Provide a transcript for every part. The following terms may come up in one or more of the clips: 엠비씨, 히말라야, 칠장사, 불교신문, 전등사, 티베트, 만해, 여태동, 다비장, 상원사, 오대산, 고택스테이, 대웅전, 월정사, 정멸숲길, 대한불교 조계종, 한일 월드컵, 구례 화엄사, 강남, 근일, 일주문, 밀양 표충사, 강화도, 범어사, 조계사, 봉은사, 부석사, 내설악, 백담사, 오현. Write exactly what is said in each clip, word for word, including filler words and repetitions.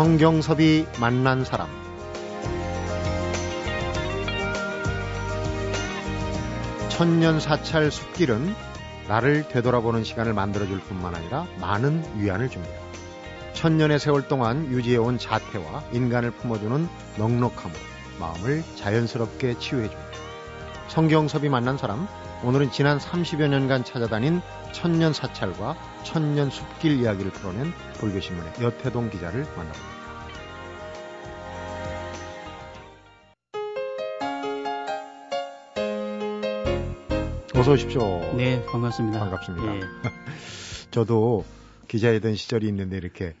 성경섭이 만난 사람. 천년 사찰 숲길은 나를 되돌아보는 시간을 만들어줄 뿐만 아니라 많은 위안을 줍니다. 천년의 세월 동안 유지해온 자태와 인간을 품어주는 넉넉함으로 마음을 자연스럽게 치유해줍니다. 성경섭이 만난 사람, 오늘은 지난 삼십여 년간 찾아다닌 천년 사찰과 천년 숲길 이야기를 풀어낸 불교신문의 여태동 기자를 만나봅니다. 어서 오십시오. 네, 반갑습니다. 반갑습니다. 네. 저도 기자이던 시절이 있는데 이렇게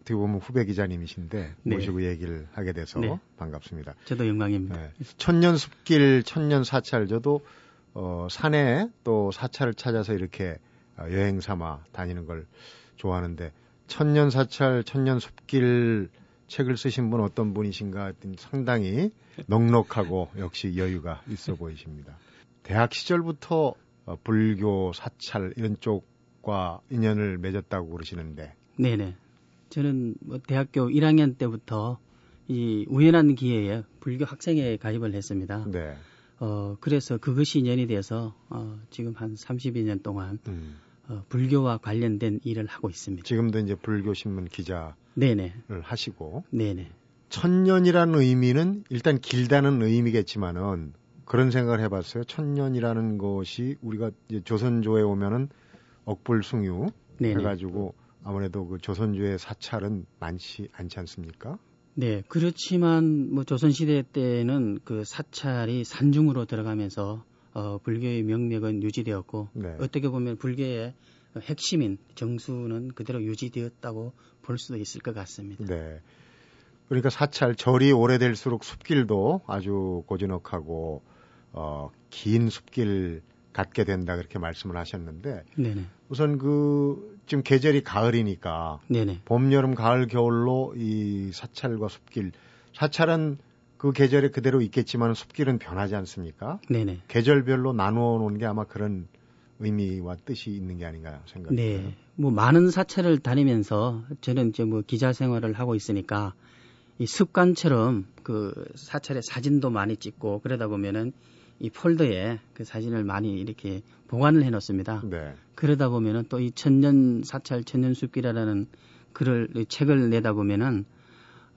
어떻게 보면 후배 기자님이신데 네. 모시고 얘기를 하게 돼서 네. 반갑습니다. 저도 영광입니다. 네. 천년 숲길, 천년 사찰, 저도 어, 산에 또 사찰을 찾아서 이렇게 여행 삼아 다니는 걸 좋아하는데, 천년 사찰, 천년 숲길 책을 쓰신 분 어떤 분이신가? 상당히 넉넉하고 역시 여유가 있어 보이십니다. 대학 시절부터 어, 불교 사찰 이런 쪽과 인연을 맺었다고 그러시는데. 네네. 저는 뭐 대학교 일 학년 때부터 이 우연한 기회에 불교 학생회에 가입을 했습니다. 네. 어, 그래서 그것이 인연이 돼서, 어, 지금 한 삼십이 년 동안, 음. 어, 불교와 관련된 일을 하고 있습니다. 지금도 이제 불교신문 기자를 네네. 하시고. 네네. 천년이라는 의미는 일단 길다는 의미겠지만은 그런 생각을 해봤어요. 천년이라는 것이 우리가 이제 조선조에 오면은 억불숭유 네네. 해가지고 아무래도 그 조선조의 사찰은 많지 않지 않습니까? 네, 그렇지만 뭐 조선시대 때는 그 사찰이 산중으로 들어가면서 어, 불교의 명맥은 유지되었고 네. 어떻게 보면 불교의 핵심인 정수는 그대로 유지되었다고 볼 수도 있을 것 같습니다. 네, 그러니까 사찰, 절이 오래될수록 숲길도 아주 고즈넉하고 어, 긴 숲길 갖게 된다 그렇게 말씀을 하셨는데 네네. 우선 그 지금 계절이 가을이니까 네네. 봄, 여름, 가을, 겨울로 이 사찰과 숲길, 사찰은 그 계절에 그대로 있겠지만 숲길은 변하지 않습니까? 네네. 계절별로 나누어 놓은 게 아마 그런 의미와 뜻이 있는 게 아닌가 생각이 네. 들어요. 뭐 많은 사찰을 다니면서 저는 이제 뭐 기자 생활을 하고 있으니까 이 습관처럼 그 사찰의 사진도 많이 찍고 그러다 보면은 이 폴더에 그 사진을 많이 이렇게 보관을 해놓습니다. 네. 그러다 보면은 또 이 천년 사찰, 천년 숲길이라는 글을, 책을 내다 보면은,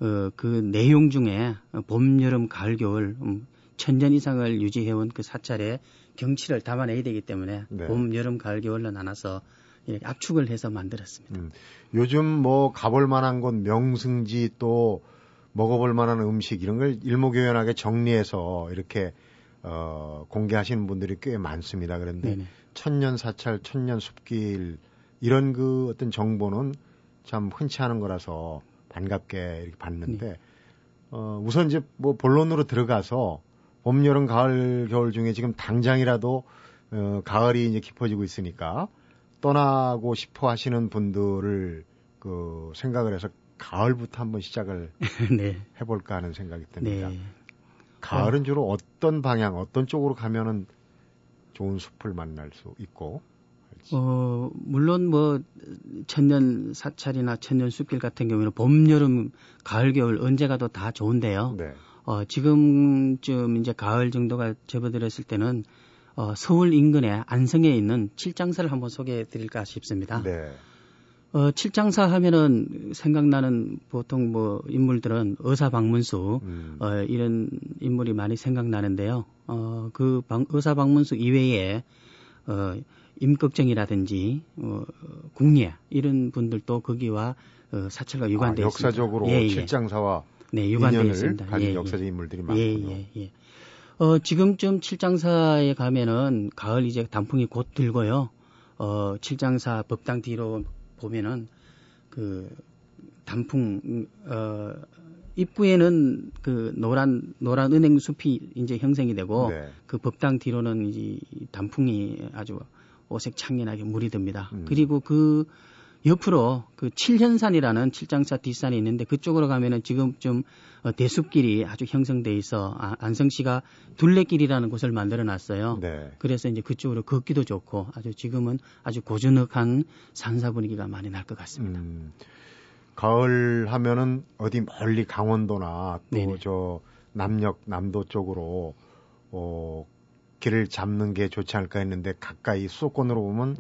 어, 그 내용 중에 봄, 여름, 가을, 겨울, 음, 천년 이상을 유지해온 그 사찰의 경치를 담아내야 되기 때문에 네. 봄, 여름, 가을, 겨울로 나눠서 이렇게 압축을 해서 만들었습니다. 음. 요즘 뭐 가볼 만한 곳, 명승지 또 먹어볼 만한 음식 이런 걸 일목요연하게 정리해서 이렇게 어, 공개하시는 분들이 꽤 많습니다. 그런데 네네. 천년 사찰, 천년 숲길 이런 그 어떤 정보는 참 흔치 않은 거라서 반갑게 이렇게 봤는데 네. 어, 우선 이제 뭐 본론으로 들어가서 봄, 여름, 가을, 겨울 중에 지금 당장이라도 어, 가을이 이제 깊어지고 있으니까 떠나고 싶어 하시는 분들을 그 생각을 해서 가을부터 한번 시작을 네. 해볼까 하는 생각이 듭니다. 네. 가을은 주로 어떤 방향, 어떤 쪽으로 가면은 좋은 숲을 만날 수 있고? 어, 물론 뭐 천년 사찰이나 천년 숲길 같은 경우에는 봄, 여름, 가을, 겨울 언제 가도 다 좋은데요. 네. 어, 지금쯤 이제 가을 정도가 접어들었을 때는 어, 서울 인근의 안성에 있는 칠장사를 한번 소개해 드릴까 싶습니다. 네. 어, 칠장사 하면은 생각나는 보통 뭐 인물들은 의사 방문수, 음. 어, 이런 인물이 많이 생각나는데요. 어, 그 방, 의사 방문수 이외에, 어, 임꺽정이라든지, 어, 궁예, 이런 분들도 거기와, 어, 사찰과 유관되어 아, 있습니다. 역사적으로 예, 예. 칠장사와. 네, 유관되어 있습니다. 가진 예, 역사적 예. 인물들이 많군요. 예, 예, 예. 어, 지금쯤 칠장사에 가면은 가을 이제 단풍이 곧 들고요. 어, 칠장사 법당 뒤로 보면은 그 단풍 어, 입구에는 그 노란 노란 은행 숲이 이제 형성이 되고 네. 그 법당 뒤로는 이 단풍이 아주 오색창연하게 물이 듭니다. 음. 그리고 그 옆으로 그 칠현산이라는 칠장사 뒷산이 있는데 그쪽으로 가면은 지금 좀 대숲길이 아주 형성돼 있어 안성시가 둘레길이라는 곳을 만들어놨어요. 네. 그래서 이제 그쪽으로 걷기도 좋고 아주 지금은 아주 고즈넉한 산사 분위기가 많이 날 것 같습니다. 음, 가을 하면은 어디 멀리 강원도나 또 저 남녘 남도 쪽으로 어, 길을 잡는 게 좋지 않을까 했는데 가까이 수도권으로 오면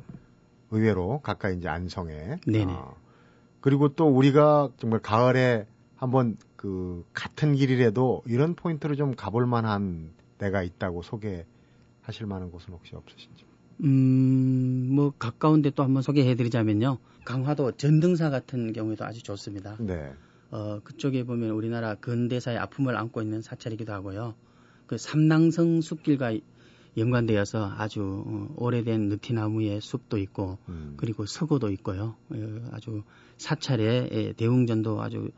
의외로 가까이 이제 안성에. 네네. 아, 그리고 또 우리가 정말 가을에 한번 그 같은 길이라도 이런 포인트로 좀 가볼 만한 데가 있다고 소개하실 만한 곳은 혹시 없으신지? 음, 뭐 가까운데 또 한번 소개해드리자면요, 강화도 전등사 같은 경우에도 아주 좋습니다. 네. 어 그쪽에 보면 우리나라 근대사의 아픔을 안고 있는 사찰이기도 하고요. 그 삼낭성 숲길과 연관되어서 아주 어, 오래된 느티나무의 숲도 있고, 음. 그리고 서고도 있고요. 어, 아주 사찰의 예, 대웅전도 아주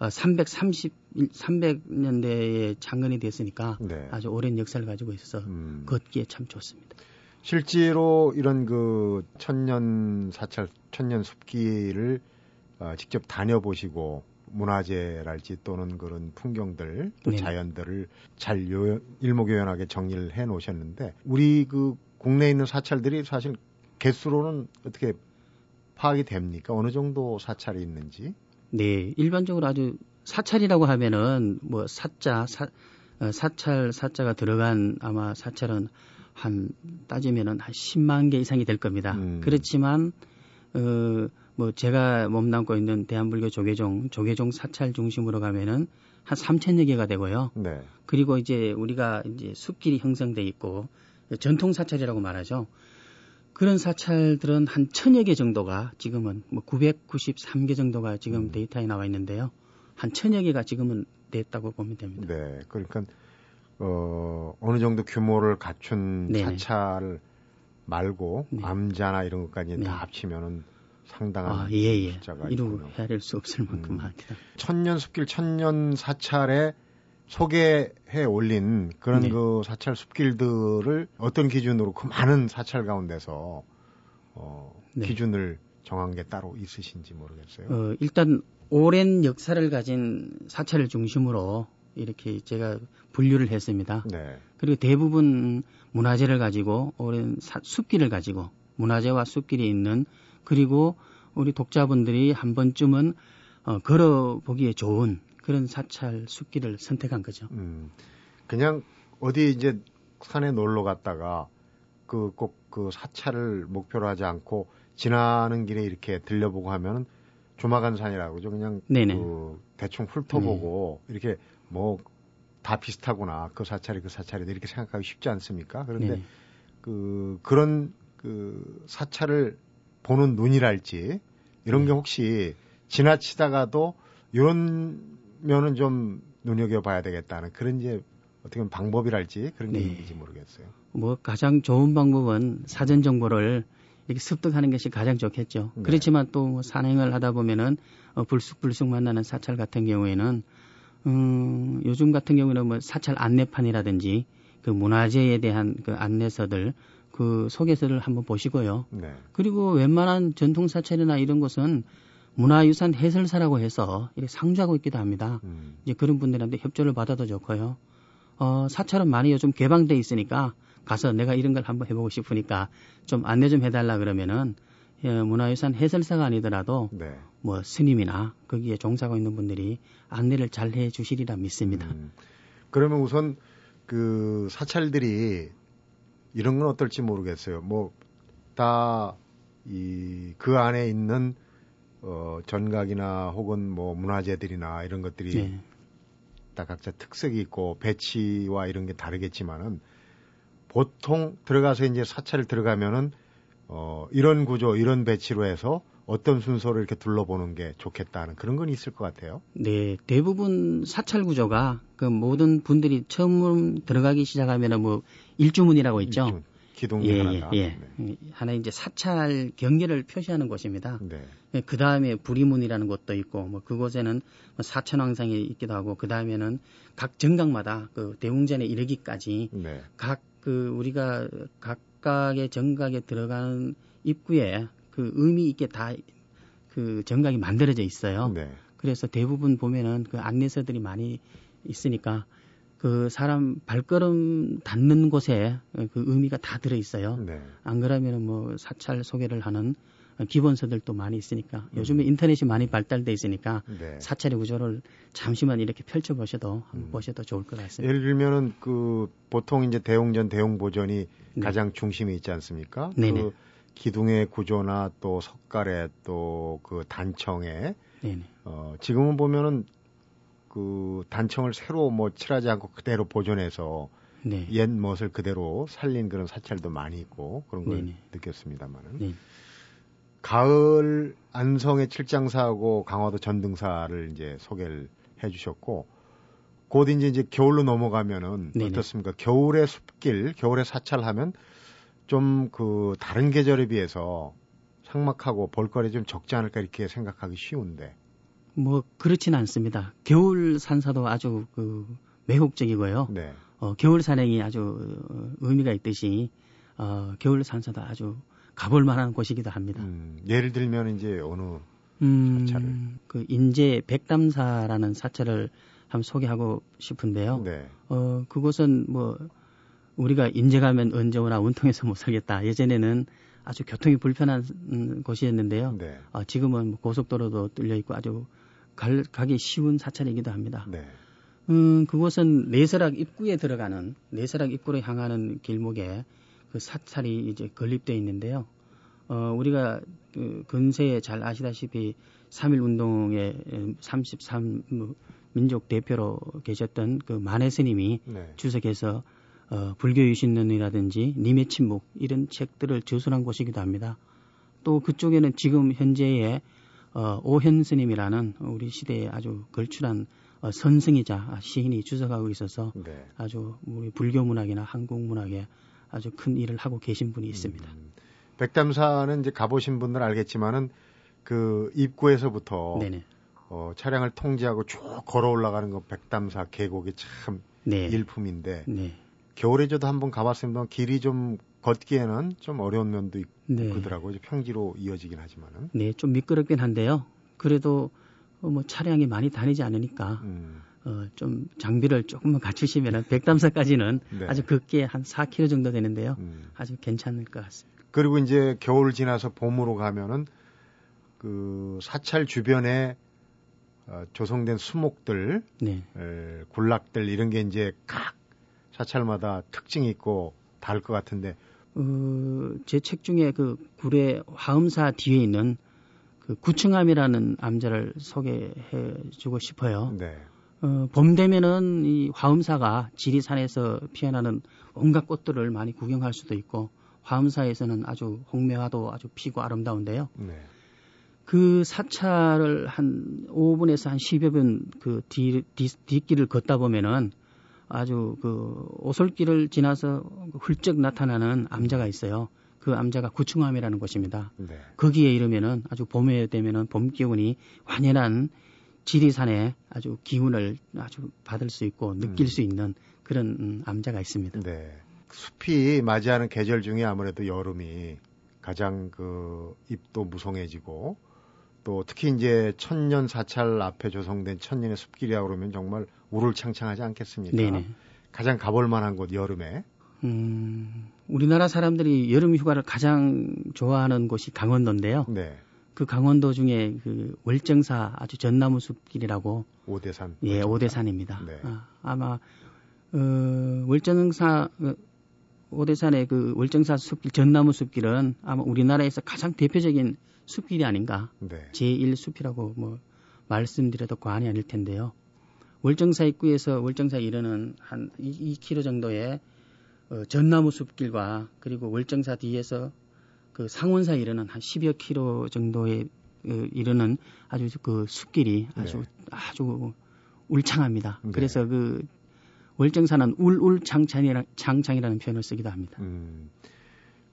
어, 삼백삼십, 삼백 년대에 창건이 됐으니까 네. 아주 오랜 역사를 가지고 있어서 음. 걷기에 참 좋습니다. 실제로 이런 그 천년 사찰, 천년 숲길을 어, 직접 다녀보시고 문화재랄지 또는 그런 풍경들, 또 네. 자연들을 잘 요연, 일목요연하게 정리를 해놓으셨는데, 우리 그 국내에 있는 사찰들이 사실 개수로는 어떻게 파악이 됩니까? 어느 정도 사찰이 있는지? 네, 일반적으로 아주 사찰이라고 하면은 뭐 사자, 사, 사찰, 사자가 들어간 아마 사찰은 한 따지면은 한 십만 개 이상이 될 겁니다. 음. 그렇지만 어, 뭐 제가 몸담고 있는 대한불교 조계종, 조계종 사찰 중심으로 가면은 한 삼천여 개가 되고요. 네. 그리고 이제 우리가 이제 숲길이 형성돼 있고 전통 사찰이라고 말하죠. 그런 사찰들은 한 천여 개 정도가 지금은 뭐 구백구십삼 개 정도가 지금 음. 데이터에 나와 있는데요. 한 천여 개가 지금은 됐다고 보면 됩니다. 네, 그러니까 어, 어느 정도 규모를 갖춘 네네. 사찰 말고 네. 암자나 이런 것까지 네. 다 합치면은 상당한 아, 예, 예. 숫자가 있군요. 헤아릴 수 없을 만큼 많습니다. 음. 천년 숲길, 천년 사찰에 소개해 올린 그런 네. 그 사찰 숲길들을 어떤 기준으로 그 많은 사찰 가운데서 어, 네. 기준을 정한 게 따로 있으신지 모르겠어요. 어, 일단 오랜 역사를 가진 사찰을 중심으로 이렇게 제가 분류를 했습니다. 네. 그리고 대부분 문화재를 가지고 오랜 사, 숲길을 가지고 문화재와 숲길이 있는, 그리고 우리 독자분들이 한 번쯤은 어, 걸어보기에 좋은 그런 사찰 숲길을 선택한 거죠. 음, 그냥 어디 이제 산에 놀러 갔다가 그 꼭 그 사찰을 목표로 하지 않고 지나는 길에 이렇게 들려보고 하면은 조마간 산이라고 그러죠. 그냥 그 대충 훑어보고 네. 이렇게 뭐 다 비슷하구나, 그 사찰이 그 사찰이다 이렇게 생각하기 쉽지 않습니까? 그런데 네네. 그 그런 그 사찰을 보는 눈이랄지 이런 네. 게 혹시 지나치다가도 이런 면은 좀 눈여겨봐야 되겠다는 그런 이제 어떻게 보면 방법이랄지 그런 게 네. 있는지 모르겠어요. 뭐 가장 좋은 방법은 사전 정보를 이렇게 습득하는 것이 가장 좋겠죠. 네. 그렇지만 또 산행을 하다 보면은 어, 불쑥불쑥 만나는 사찰 같은 경우에는 음, 요즘 같은 경우는 뭐 사찰 안내판이라든지 그 문화재에 대한 그 안내서들, 그 소개서를 한번 보시고요. 네. 그리고 웬만한 전통 사찰이나 이런 곳은 문화유산 해설사라고 해서 이렇게 상주하고 있기도 합니다. 음. 이제 그런 분들한테 협조를 받아도 좋고요. 어, 사찰은 많이 요즘 개방돼 있으니까 가서 내가 이런 걸 한번 해보고 싶으니까 좀 안내 좀 해달라 그러면은 예, 문화유산 해설사가 아니더라도 네. 뭐 스님이나 거기에 종사하고 있는 분들이 안내를 잘 해주시리라 믿습니다. 음. 그러면 우선 그 사찰들이 이런 건 어떨지 모르겠어요. 뭐 다 이 그 안에 있는 어, 전각이나 혹은 뭐 문화재들이나 이런 것들이 네. 다 각자 특색이 있고 배치와 이런 게 다르겠지만은 보통 들어가서 이제 사찰을 들어가면은 어, 이런 구조, 이런 배치로 해서 어떤 순서로 이렇게 둘러보는 게 좋겠다는 그런 건 있을 것 같아요. 네, 대부분 사찰 구조가 그 모든 분들이 처음 들어가기 시작하면은 뭐 일주문이라고 있죠. 일주문. 기둥이 하나가 예, 예, 예. 네. 하나 이제 사찰 경계를 표시하는 곳입니다. 네. 예, 그 다음에 부리문이라는 곳도 있고, 뭐 그곳에는 사천왕상이 있기도 하고, 그 다음에는 각 정각마다 그 대웅전에 이르기까지 네. 각 그 우리가 각각의 정각에 들어가는 입구에 그 의미 있게 다 그 정각이 만들어져 있어요. 네. 그래서 대부분 보면은 그 안내서들이 많이 있으니까. 그 사람 발걸음 닿는 곳에 그 의미가 다 들어 있어요. 네. 안 그러면은 뭐 사찰 소개를 하는 기본서들도 많이 있으니까 요즘에 인터넷이 많이 발달돼 있으니까 네. 사찰의 구조를 잠시만 이렇게 펼쳐보셔도 한번 음. 보셔도 좋을 것 같습니다. 예를 들면은 그 보통 이제 대웅전, 대웅보전이 네. 가장 중심에 있지 않습니까? 네네. 그 기둥의 구조나 또 석가래 또 그 단청에 네네. 어, 지금은 보면은 그 단청을 새로 뭐 칠하지 않고 그대로 보존해서 네. 옛 멋을 그대로 살린 그런 사찰도 많이 있고 그런 걸 네네. 느꼈습니다만은. 네. 가을 안성의 칠장사하고 강화도 전등사를 이제 소개를 해주셨고 곧 이제 이제 겨울로 넘어가면은 네네. 어떻습니까? 겨울의 숲길, 겨울의 사찰하면 좀 그 다른 계절에 비해서 삭막하고 볼거리 좀 적지 않을까 이렇게 생각하기 쉬운데 뭐 그렇진 않습니다. 겨울 산사도 아주 그 매혹적이고요. 네. 어, 겨울 산행이 아주 의미가 있듯이 어, 겨울 산사도 아주 가볼 만한 곳이기도 합니다. 음, 예를 들면 이제 어느 음, 사찰을? 그 인제 백담사라는 사찰을 한번 소개하고 싶은데요. 네. 어, 그곳은 뭐 우리가 인제 가면 언제 오나 운통해서 못 살겠다. 예전에는 아주 교통이 불편한 음, 곳이었는데요. 네. 어, 지금은 고속도로도 뚫려 있고 아주 갈, 가기 쉬운 사찰이기도 합니다. 네. 음, 그곳은 내설악 입구에 들어가는 내설악 입구로 향하는 길목에 그 사찰이 이제 건립되어 있는데요. 어, 우리가 그 근세에 잘 아시다시피 삼일 운동의 삼십삼 민족 대표로 계셨던 그 만해 스님이 네. 주석해서 어, 불교 유신론이라든지 님의 침묵 이런 책들을 저술한 곳이기도 합니다. 또 그쪽에는 지금 현재의 어, 오현 스님이라는 우리 시대에 아주 걸출한 어, 선생이자 시인이 주석하고 있어서 네. 아주 우리 불교 문학이나 한국 문학에 아주 큰 일을 하고 계신 분이 있습니다. 음, 백담사는 이제 가보신 분들 알겠지만은 그 입구에서부터 어, 차량을 통제하고 쭉 걸어 올라가는 거 백담사 계곡이 참 네. 일품인데 네. 겨울에 저도 한번 가봤습니다만 길이 좀 걷기에는 좀 어려운 면도 있고 네. 그러더라고요. 평지로 이어지긴 하지만은 네, 좀 미끄럽긴 한데요. 그래도 어, 뭐 차량이 많이 다니지 않으니까. 음. 어, 좀 장비를 조금만 갖추시면 백담사까지는 네. 아주 걷기에 한 사 킬로미터 정도 되는데요. 음. 아주 괜찮을 것 같습니다. 그리고 이제 겨울 지나서 봄으로 가면은 그 사찰 주변에 어, 조성된 수목들, 네. 에, 군락들 이런 게 이제 각 사찰마다 특징이 있고 다를 것 같은데. 어, 제 책 중에 그 구례 화엄사 뒤에 있는 그 구층암이라는 암자를 소개해주고 싶어요. 네. 어, 봄 되면은 이 화엄사가 지리산에서 피어나는 온갖 꽃들을 많이 구경할 수도 있고 화엄사에서는 아주 홍매화도 아주 피고 아름다운데요. 네. 그 사찰을 한 오 분에서 한 십여 분 그 뒤, 뒤, 뒷길을 걷다 보면은 아주 그 오솔길을 지나서 훌쩍 나타나는 암자가 있어요. 그 암자가 구층암이라는 곳입니다. 네. 거기에 이르면은 아주 봄에 되면은 봄 기운이 완연한 지리산에 아주 기운을 아주 받을 수 있고 느낄 음. 수 있는 그런 음, 암자가 있습니다. 네. 숲이 맞이하는 계절 중에 아무래도 여름이 가장 그 입도 무성해지고 또 특히 이제 천년 사찰 앞에 조성된 천년의 숲길이라고 그러면 정말 우울창창하지 않겠습니까? 네네. 가장 가볼 만한 곳 여름에. 음, 우리나라 사람들이 여름 휴가를 가장 좋아하는 곳이 강원도인데요. 네. 그 강원도 중에 그 월정사 아주 전나무숲길이라고 오대산 예 월정사. 오대산입니다. 네. 아, 아마 어, 월정사 오대산의 그 월정사 숲길 전나무숲길은 아마 우리나라에서 가장 대표적인 숲길이 아닌가 네. 제일 숲이라고 뭐 말씀드려도 과언이 아닐 텐데요. 월정사 입구에서 월정사 이르는 한 이 킬로미터 정도의 어, 전나무숲길과 그리고 월정사 뒤에서 그 상원사 이르는 한 십여 킬로미터 정도에 이르는 아주 그 숲길이 아주 네. 아주 울창합니다. 네. 그래서 그 월정사는 울울창창이라, 창창이라는 표현을 쓰기도 합니다. 음,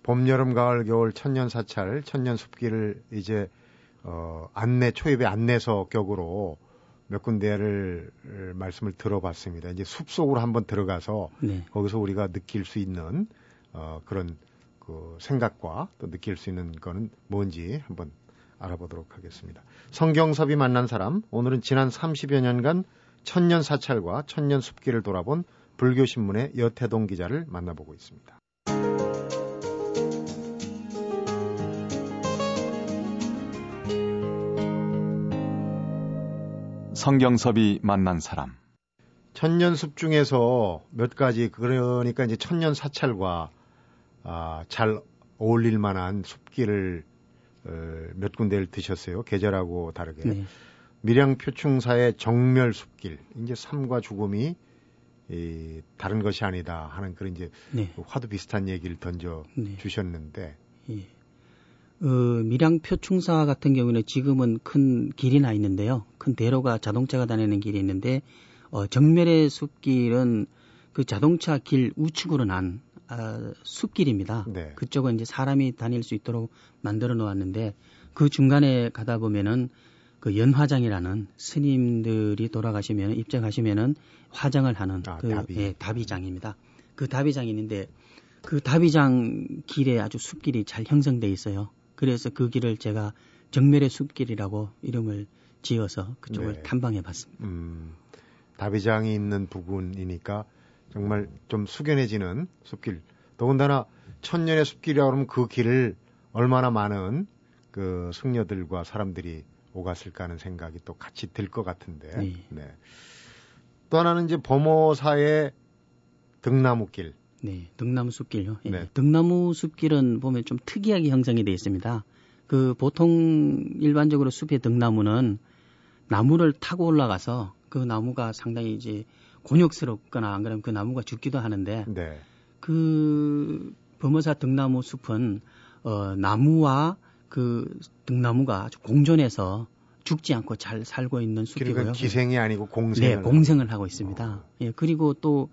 봄, 여름, 가을, 겨울 천년 사찰, 천년 숲길을 이제 어, 안내 초입의 안내서 격으로 몇 군데를 말씀을 들어봤습니다. 이제 숲 속으로 한번 들어가서 네. 거기서 우리가 느낄 수 있는 어, 그런. 그 생각과 또 느낄 수 있는 거는 뭔지 한번 알아보도록 하겠습니다. 성경섭이 만난 사람, 오늘은 지난 삼십여 년간 천년 사찰과 천년 숲길을 돌아본 불교신문의 여태동 기자를 만나보고 있습니다. 성경섭이 만난 사람. 천년숲 중에서 몇 가지, 그러니까 이제 천년 사찰과 아, 잘 어울릴 만한 숲길을 어, 몇 군데를 드셨어요. 계절하고 다르게. 네. 밀양 표충사의 정멸숲길, 이제 삶과 죽음이 이, 다른 것이 아니다 하는 그런 이제 네. 화두 비슷한 얘기를 던져 네. 주셨는데. 예. 어, 밀양 표충사 같은 경우는 지금은 큰 길이 나 있는데요. 큰 대로가 자동차가 다니는 길이 있는데 어, 정멸의 숲길은 그 자동차 길 우측으로 난 아, 숲길입니다. 네. 그쪽은 이제 사람이 다닐 수 있도록 만들어 놓았는데 그 중간에 가다 보면은 그 연화장이라는 스님들이 돌아가시면 입장하시면은 화장을 하는 아, 그 다비. 예, 다비장입니다. 그 다비장이 있는데 그 다비장 길에 아주 숲길이 잘 형성돼 있어요. 그래서 그 길을 제가 정멸의 숲길이라고 이름을 지어서 그쪽을 네. 탐방해 봤습니다. 음, 다비장이 있는 부근이니까 정말 좀 숙연해지는 숲길. 더군다나 천년의 숲길이라고 하면 그 길을 얼마나 많은 그 숙녀들과 사람들이 오갔을까 하는 생각이 또 같이 들 것 같은데. 네. 네. 또 하나는 이제 범어사의 등나무길. 네, 등나무 숲길요. 네. 네. 등나무 숲길은 보면 좀 특이하게 형성이 되어 있습니다. 그 보통 일반적으로 숲의 등나무는 나무를 타고 올라가서 그 나무가 상당히 이제 곤욕스럽거나 안 그러면 그 나무가 죽기도 하는데 네. 그 범어사 등나무 숲은 어, 나무와 그 등나무가 아주 공존해서 죽지 않고 잘 살고 있는 숲이고요. 그러니까 기생이 아니고 공생을, 네, 공생을 하고 있습니다. 어. 예, 그리고 또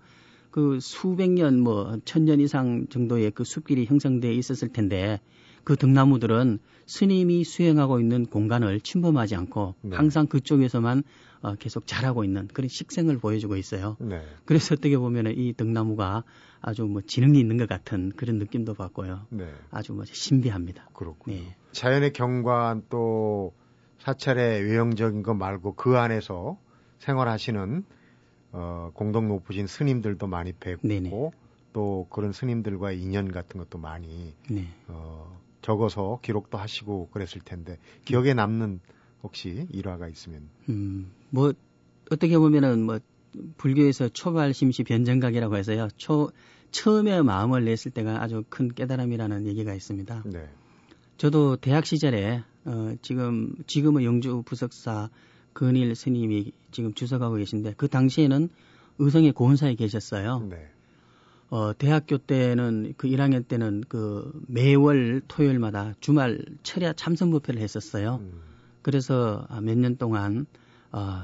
그 수백 년, 뭐 천년 이상 정도의 그 숲길이 형성되어 있었을 텐데 그 등나무들은 스님이 수행하고 있는 공간을 침범하지 않고 네. 항상 그쪽에서만 어, 계속 자라고 있는 그런 식생을 보여주고 있어요. 네. 그래서 어떻게 보면 이 등나무가 아주 뭐 지능이 있는 것 같은 그런 느낌도 받고요. 네. 아주 뭐 신비합니다. 그렇군요. 네. 자연의 경관 또 사찰의 외형적인 것 말고 그 안에서 생활하시는 어, 공덕 높으신 스님들도 많이 뵙고 네네. 또 그런 스님들과의 인연 같은 것도 많이 네. 어, 적어서 기록도 하시고 그랬을 텐데 기억에 남는 혹시 일화가 있으면. 음, 뭐 어떻게 보면은 뭐 불교에서 초발심시 변정각이라고 해서요. 초 처음에 마음을 냈을 때가 아주 큰 깨달음이라는 얘기가 있습니다. 네. 저도 대학 시절에 어, 지금 지금은 영주 부석사 근일 스님이 지금 주석하고 계신데 그 당시에는 의성의 고은사에 계셨어요. 네. 어, 대학교 때는 그 일 학년 때는 그 매월 토요일마다 주말 철야 참선 부패를 했었어요. 음. 그래서 몇 년 동안 어,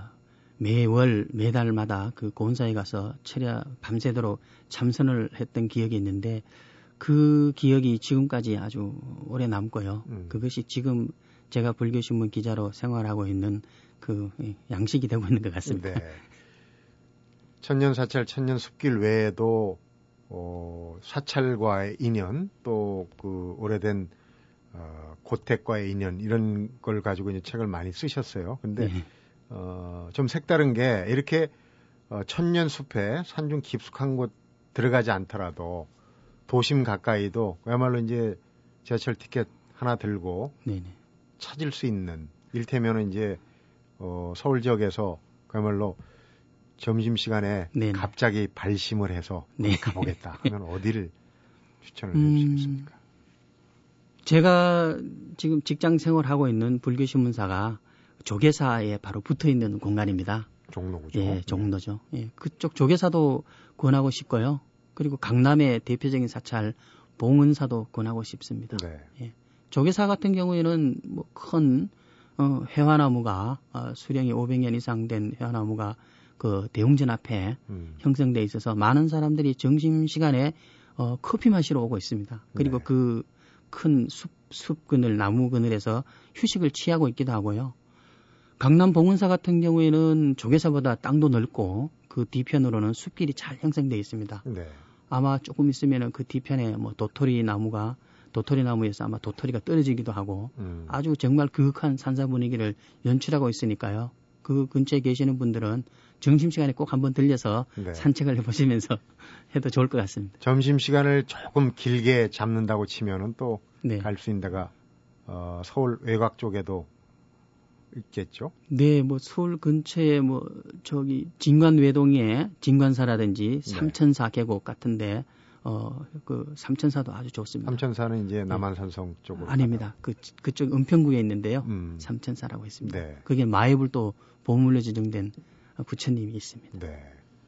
매월 매달마다 그 고은사에 가서 철야 밤새도록 참선을 했던 기억이 있는데 그 기억이 지금까지 아주 오래 남고요. 음. 그것이 지금 제가 불교신문 기자로 생활하고 있는 그 양식이 되고 있는 것 같습니다. 네. 천년사찰, 천년숲길 외에도 어, 사찰과의 인연 또 그 오래된 어, 고택과의 인연 이런 걸 가지고 이제 책을 많이 쓰셨어요. 근데 네. 어, 좀 색다른 게 이렇게 어, 천년숲에 산중 깊숙한 곳 들어가지 않더라도 도심 가까이도 그야말로 이제 지하철 티켓 하나 들고 네네. 찾을 수 있는 일테면은 이제 어, 서울 지역에서 그야말로 점심시간에 네네. 갑자기 발심을 해서 네. 가보겠다 하면 어디를 추천을 음, 해주시겠습니까? 제가 지금 직장 생활하고 있는 불교신문사가 조계사에 바로 붙어있는 공간입니다. 종로구죠. 예, 종로죠. 네. 예, 그쪽 조계사도 권하고 싶고요. 그리고 강남의 대표적인 사찰 봉은사도 권하고 싶습니다. 네. 예, 조계사 같은 경우에는 뭐 큰 어, 회화나무가 어, 수령이 오백 년 이상 된 회화나무가 그 대웅전 앞에 음. 형성돼 있어서 많은 사람들이 점심시간에 어, 커피 마시러 오고 있습니다. 그리고 네. 그 큰 숲, 숲 그늘, 나무 그늘에서 휴식을 취하고 있기도 하고요. 강남 봉은사 같은 경우에는 조계사보다 땅도 넓고 그 뒤편으로는 숲길이 잘 형성돼 있습니다. 네. 아마 조금 있으면은 그 뒤편에 뭐 도토리 나무가 도토리 나무에서 아마 도토리가 떨어지기도 하고 음. 아주 정말 그윽한 산사 분위기를 연출하고 있으니까요. 그 근처에 계시는 분들은 점심시간에 꼭 한번 들려서 네. 산책을 해보시면서 해도 좋을 것 같습니다. 점심시간을 조금 길게 잡는다고 치면은 또 갈 수 네. 있는 데가 어, 서울 외곽 쪽에도 있겠죠? 네, 뭐 서울 근처에 뭐 저기 진관 외동에 진관사라든지 삼천사 계곡 같은데 어 그 삼천사도 아주 좋습니다. 삼천사는 이제 남한산성 쪽으로. 아닙니다. 그 그쪽 은평구에 있는데요. 음. 삼천사라고 있습니다. 네. 그게 마애불도 보물로 지정된 부처님이 있습니다. 네.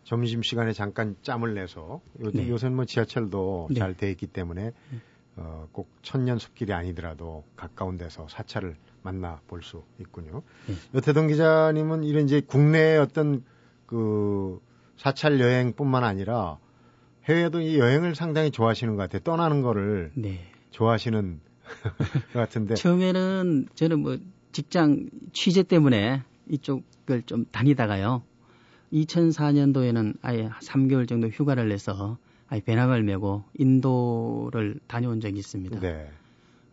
점심 시간에 잠깐 짬을 내서 요, 네. 요새는 뭐 지하철도 네. 잘 돼 있기 때문에 네. 어, 꼭 천년숲길이 아니더라도 가까운 데서 사찰을 만나 볼 수 있군요. 네. 여태동 기자님은 이런 이제 국내의 어떤 그 사찰 여행뿐만 아니라 해외도 이 여행을 상당히 좋아하시는 것 같아요. 떠나는 거를 네. 좋아하시는 것 같은데. 처음에는 저는 뭐 직장 취재 때문에 이쪽을 좀 다니다가요. 이천사년도에는 아예 삼 개월 정도 휴가를 내서 아예 배낭을 메고 인도를 다녀온 적이 있습니다. 네.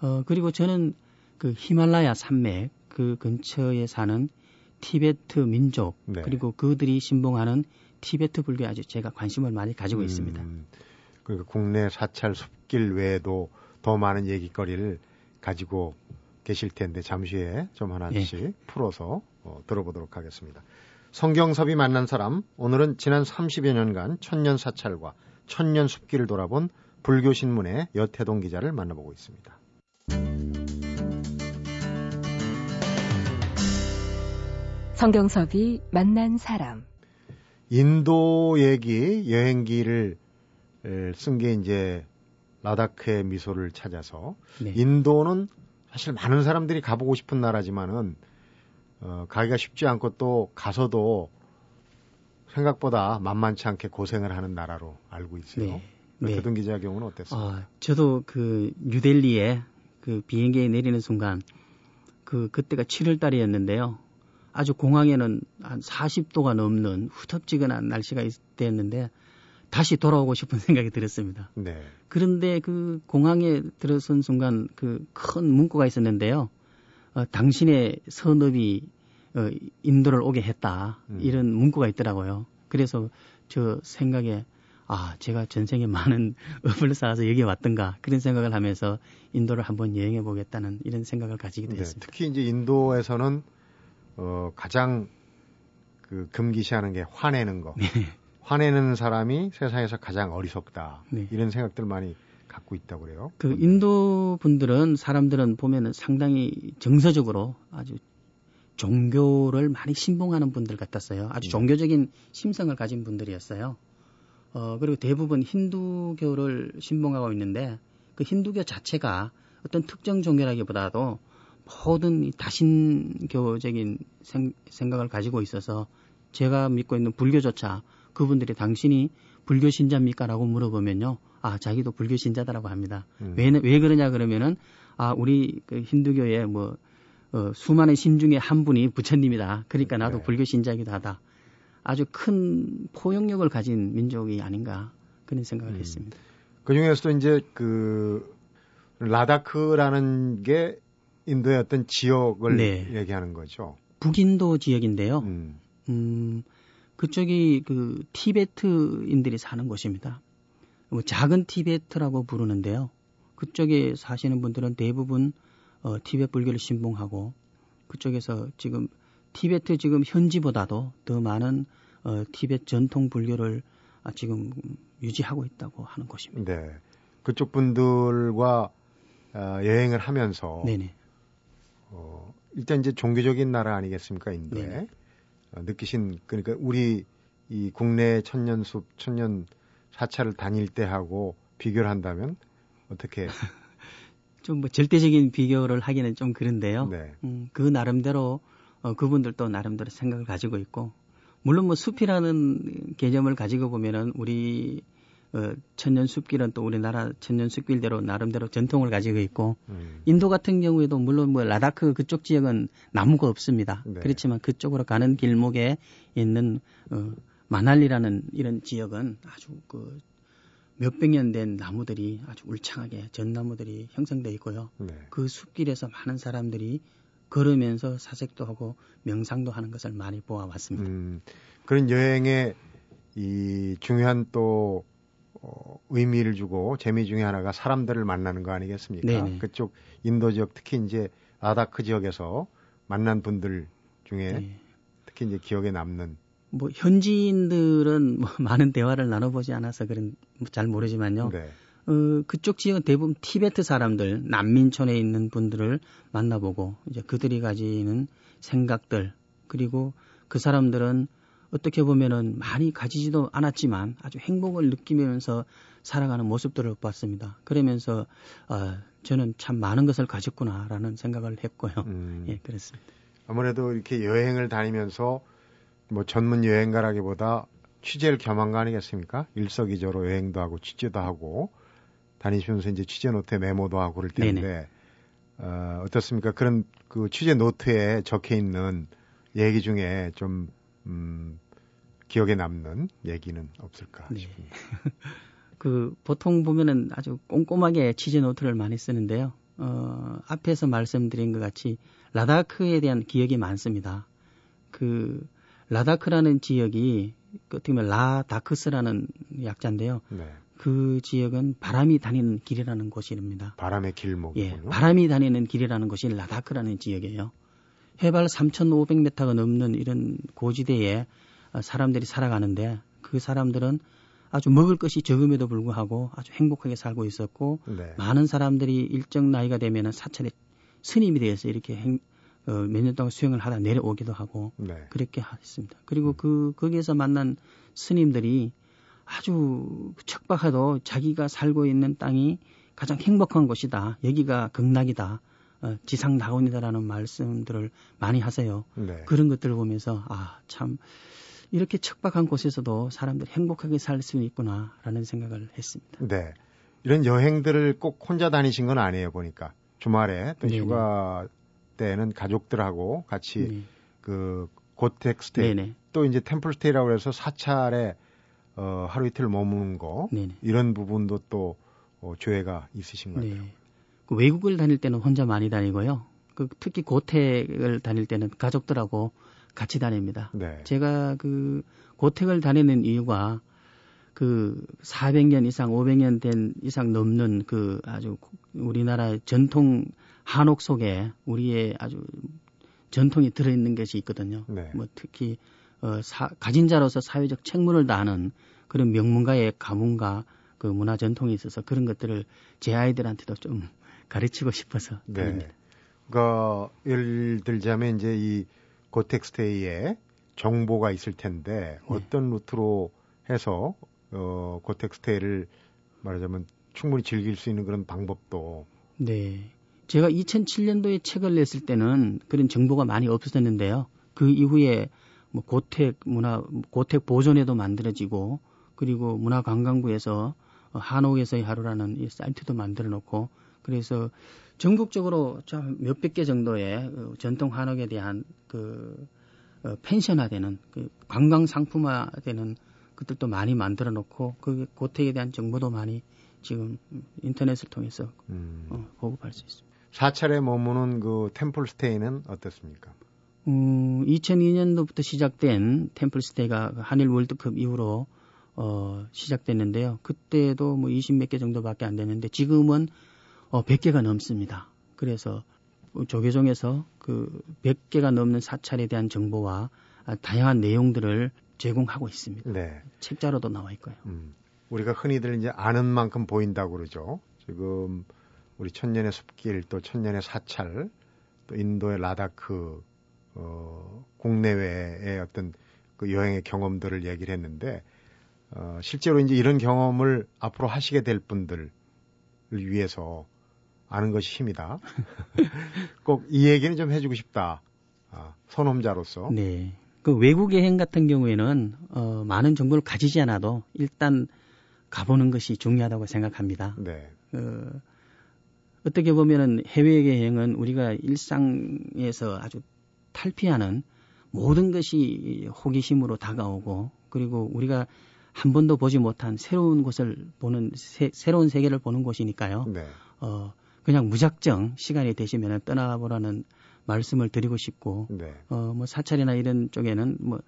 어, 그리고 저는 그 히말라야 산맥 그 근처에 사는 티베트 민족 네. 그리고 그들이 신봉하는 티베트 불교에 아주 제가 관심을 많이 가지고 있습니다. 음, 그러니까 국내 사찰 숲길 외에도 더 많은 얘기거리를 가지고 계실 텐데 잠시 후에 좀 하나씩 네. 풀어서 어, 들어보도록 하겠습니다. 성경섭이 만난 사람, 오늘은 지난 삼십여 년간 천년사찰과 천년숲길을 돌아본 불교신문의 여태동 기자를 만나보고 있습니다. 성경섭이 만난 사람. 인도 얘기 여행기를 쓴 게 이제 라다크의 미소를 찾아서 네. 인도는 사실 많은 사람들이 가보고 싶은 나라지만은 어, 가기가 쉽지 않고 또 가서도 생각보다 만만치 않게 고생을 하는 나라로 알고 있어요. 네. 여태동 네. 기자의 경우는 어땠어요? 아, 저도 그 뉴델리에 그 비행기에 내리는 순간 그 그때가 칠월 달이었는데요. 아주 공항에는 한 사십 도가 넘는 후텁지근한 날씨가 있었는데 다시 돌아오고 싶은 생각이 들었습니다. 네. 그런데 그 공항에 들어선 순간 그 큰 문구가 있었는데요. 어, 당신의 선업이 어, 인도를 오게 했다. 음. 이런 문구가 있더라고요. 그래서 저 생각에 아 제가 전생에 많은 업을 쌓아서 여기에 왔던가 그런 생각을 하면서 인도를 한번 여행해 보겠다는 이런 생각을 가지게 되었습니다. 네, 특히 이제 인도에서는 어, 가장 그 금기시하는 게 화내는 거. 네. 화내는 사람이 세상에서 가장 어리석다. 네. 이런 생각들 많이 갖고 있다고 그래요. 그 인도 분들은 사람들은 보면은 상당히 정서적으로 아주 종교를 많이 신봉하는 분들 같았어요. 아주 종교적인 심성을 가진 분들이었어요. 어, 그리고 대부분 힌두교를 신봉하고 있는데 그 힌두교 자체가 어떤 특정 종교라기보다도 모든 다신교적인 생, 생각을 가지고 있어서 제가 믿고 있는 불교조차 그분들이 당신이 불교 신자입니까? 라고 물어보면요. 아, 자기도 불교 신자다라고 합니다. 음. 왜, 왜 그러냐 그러면은, 아, 우리 그 힌두교의 뭐, 어, 수많은 신 중에 한 분이 부처님이다. 그러니까 나도 네. 불교 신자이기도 하다. 아주 큰 포용력을 가진 민족이 아닌가. 그런 생각을 음. 했습니다. 그 중에서도 이제 그, 라다크라는 게 인도의 어떤 지역을 네. 얘기하는 거죠. 북인도 지역인데요. 음. 음, 그쪽이 그 티베트인들이 사는 곳입니다. 뭐 작은 티베트라고 부르는데요. 그쪽에 사시는 분들은 대부분 어, 티베트 불교를 신봉하고 그쪽에서 지금 티베트 지금 현지보다도 더 많은 어, 티베트 전통 불교를 아, 지금 유지하고 있다고 하는 곳입니다. 네, 그쪽 분들과 어, 여행을 하면서 네네. 어, 일단 이제 종교적인 나라 아니겠습니까? 인도에 네네. 어, 느끼신 그러니까 우리 이 국내 천년숲 천년 사찰을 다닐 때하고 비교를 한다면 어떻게? 좀 뭐 절대적인 비교를 하기는 좀 그런데요. 네. 음, 그 나름대로 어, 그분들도 나름대로 생각을 가지고 있고 물론 뭐 숲이라는 개념을 가지고 보면은 우리 어, 천년숲길은 또 우리나라 천년숲길대로 나름대로 전통을 가지고 있고 음. 인도 같은 경우에도 물론 뭐 라다크 그쪽 지역은 나무가 없습니다. 네. 그렇지만 그쪽으로 가는 길목에 있는 어, 마날리라는 이런 지역은 아주 그 몇백 년 된 나무들이 아주 울창하게 전나무들이 형성되어 있고요. 네. 그 숲길에서 많은 사람들이 걸으면서 사색도 하고 명상도 하는 것을 많이 보아왔습니다. 음, 그런 여행에 이 중요한 또 어, 의미를 주고 재미 중에 하나가 사람들을 만나는 거 아니겠습니까? 네네. 그쪽 인도 지역 특히 이제 라다크 지역에서 만난 분들 중에 네. 특히 이제 기억에 남는 뭐 현지인들은 뭐 많은 대화를 나눠보지 않아서 그런 잘 모르지만요. 네. 어, 그쪽 지역은 대부분 티베트 사람들, 난민촌에 있는 분들을 만나보고 이제 그들이 가지는 생각들 그리고 그 사람들은 어떻게 보면은 많이 가지지도 않았지만 아주 행복을 느끼면서 살아가는 모습들을 봤습니다. 그러면서 어, 저는 참 많은 것을 가졌구나라는 생각을 했고요. 음. 예, 그렇습니다. 아무래도 이렇게 여행을 다니면서 뭐 전문 여행가라기보다 취재를 겸한 거 아니겠습니까? 일석이조로 여행도 하고 취재도 하고 다니시면서 이제 취재 노트에 메모도 하고 그럴 텐데 어, 어떻습니까? 그런 그 취재 노트에 적혀 있는 얘기 중에 좀 음, 기억에 남는 얘기는 없을까 싶습니다. 네. 그 보통 보면은 아주 꼼꼼하게 취재 노트를 많이 쓰는데요. 어, 앞에서 말씀드린 것 같이 라다크에 대한 기억이 많습니다. 그 라다크라는 지역이 어떻게 보면 라다크스라는 약자인데요. 네. 그 지역은 바람이 다니는 길이라는 곳입니다. 바람의 길목이군요. 예, 바람이 다니는 길이라는 곳이 라다크라는 지역이에요. 해발 삼천오백 미터가 넘는 이런 고지대에 사람들이 살아가는데 그 사람들은 아주 먹을 것이 적음에도 불구하고 아주 행복하게 살고 있었고 네. 많은 사람들이 일정 나이가 되면 사찰에 스님이 되어서 이렇게 행, 어, 몇 년 동안 수행을 하다 내려오기도 하고 네. 그렇게 했습니다. 그리고 음. 그 거기에서 만난 스님들이 아주 척박해도 자기가 살고 있는 땅이 가장 행복한 곳이다. 여기가 극락이다. 어, 지상 낙원이다라는 말씀들을 많이 하세요. 네. 그런 것들을 보면서 아, 참 이렇게 척박한 곳에서도 사람들이 행복하게 살 수 있구나라는 생각을 했습니다. 네, 이런 여행들을 꼭 혼자 다니신 건 아니에요. 보니까 주말에 또 네네. 휴가 때는 가족들하고 같이 네. 그 고택스테이 네네. 또 이제 템플스테이라고 해서 사찰에 어, 하루 이틀 머무는 거 네네. 이런 부분도 또 어, 조회가 있으신 것 같아요. 네. 그 외국을 다닐 때는 혼자 많이 다니고요. 그 특히 고택을 다닐 때는 가족들하고 같이 다닙니다. 네. 제가 그 고택을 다니는 이유가 그 사백 년 이상, 오백 년 된 이상 넘는 그 아주 우리나라 전통 한옥 속에 우리의 아주 전통이 들어있는 것이 있거든요. 네. 뭐 특히 어, 사, 가진 자로서 사회적 책무를 다하는 그런 명문가의 가문과 그 문화 전통이 있어서 그런 것들을 제 아이들한테도 좀 가르치고 싶어서 다닙니다. 네. 그러니까 예를 들자면 이제 이 고택스테이에 정보가 있을 텐데 네. 어떤 루트로 해서 어, 고택스테이를 말하자면 충분히 즐길 수 있는 그런 방법도. 네. 제가 이천칠 년도에 책을 냈을 때는 그런 정보가 많이 없었는데요. 그 이후에 뭐 고택 문화, 고택 보존회도 만들어지고 그리고 문화관광부에서 한옥에서의 하루라는 이 사이트도 만들어 놓고 그래서 전국적으로 참 몇백 개 정도의 전통 한옥에 대한 그 펜션화되는 그 관광 상품화되는 것들도 많이 만들어 놓고 그 고택에 대한 정보도 많이 지금 인터넷을 통해서 음. 어, 보급할 수 있습니다. 사찰에 머무는 그 템플스테이는 어떻습니까? 음, 이천이 년도부터 시작된 템플스테이가 한일 월드컵 이후로 어, 시작됐는데요. 그때도 뭐 이십몇 개 정도밖에 안 됐는데 지금은 어, 백 개가 넘습니다. 그래서 조계종에서 그 백 개가 넘는 사찰에 대한 정보와 다양한 내용들을 제공하고 있습니다. 네. 책자로도 나와 있고요. 음, 우리가 흔히들 이제 아는 만큼 보인다고 그러죠. 지금 우리 천년의 숲길, 또 천년의 사찰, 또 인도의 라다크, 어, 국내외의 어떤 그 여행의 경험들을 얘기를 했는데 어, 실제로 이제 이런 경험을 앞으로 하시게 될 분들을 위해서 아는 것이 힘이다. 꼭 이 얘기는 좀 해주고 싶다. 아, 선험자로서. 네. 그 외국 여행 같은 경우에는 어, 많은 정보를 가지지 않아도 일단 가보는 것이 중요하다고 생각합니다. 네. 어, 어떻게 보면은 해외 여행은 우리가 일상에서 아주 탈피하는 모든 것이 호기심으로 다가오고 그리고 우리가 한 번도 보지 못한 새로운 곳을 보는 세, 새로운 세계를 보는 곳이니까요. 네. 어, 그냥 무작정 시간이 되시면 떠나보라는 말씀을 드리고 싶고, 네. 어, 뭐 사찰이나 이런 쪽에는 뭐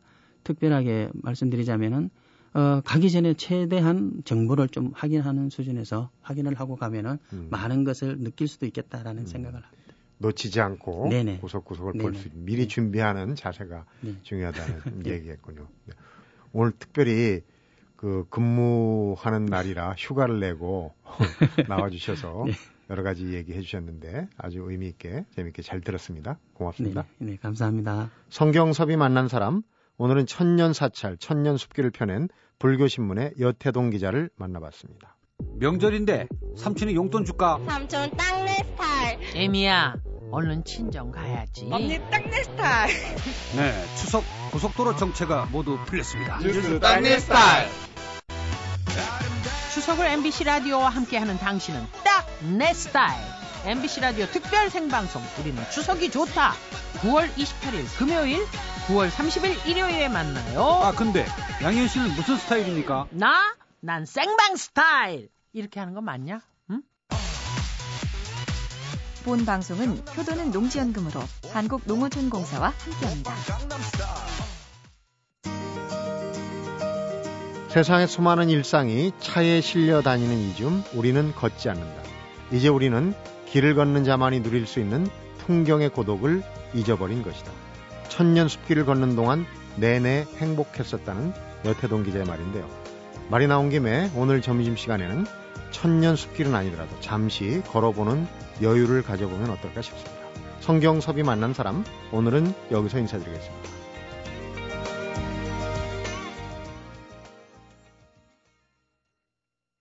특별하게 말씀드리자면은 어, 가기 전에 최대한 정보를 좀 확인하는 수준에서 확인을 하고 가면은 음. 많은 것을 느낄 수도 있겠다라는 음. 생각을 합니다. 놓치지 않고 네네. 구석구석을 볼 수 미리 준비하는 자세가 네네. 중요하다는 네. 얘기겠군요. 네. 오늘 특별히 그 근무하는 날이라 휴가를 내고 나와주셔서 네. 여러 가지 얘기해 주셨는데 아주 의미 있게 재미있게 잘 들었습니다. 고맙습니다. 네, 네 감사합니다. 성경섭이 만난 사람, 오늘은 천년사찰, 천년숲길을 펴낸 불교신문의 여태동 기자를 만나봤습니다. 명절인데 삼촌이 용돈 줄까? 삼촌 땅내 스타일. 애미야, 얼른 친정 가야지. 언니 땅내 스타일. 네, 추석 고속도로 정체가 모두 풀렸습니다. 뉴스 땅내 스타일. 추석을 엠비씨 라디오와 함께하는 당신은 딱 내 스타일. 엠비씨 라디오 특별 생방송 우리는 추석이 좋다. 구월 이십팔일 금요일, 구월 삼십일 일요일에 만나요. 아 근데 양현 씨는 무슨 스타일입니까? 나? 난 생방 스타일. 이렇게 하는 거 맞냐? 응? 본 방송은 효도는 농지연금으로 한국농어촌공사와 함께합니다. 세상의 수많은 일상이 차에 실려 다니는 이즘, 우리는 걷지 않는다. 이제 우리는 길을 걷는 자만이 누릴 수 있는 풍경의 고독을 잊어버린 것이다. 천년 숲길을 걷는 동안 내내 행복했었다는 여태동 기자의 말인데요. 말이 나온 김에 오늘 점심시간에는 천년 숲길은 아니더라도 잠시 걸어보는 여유를 가져보면 어떨까 싶습니다. 성경섭이 만난 사람, 오늘은 여기서 인사드리겠습니다.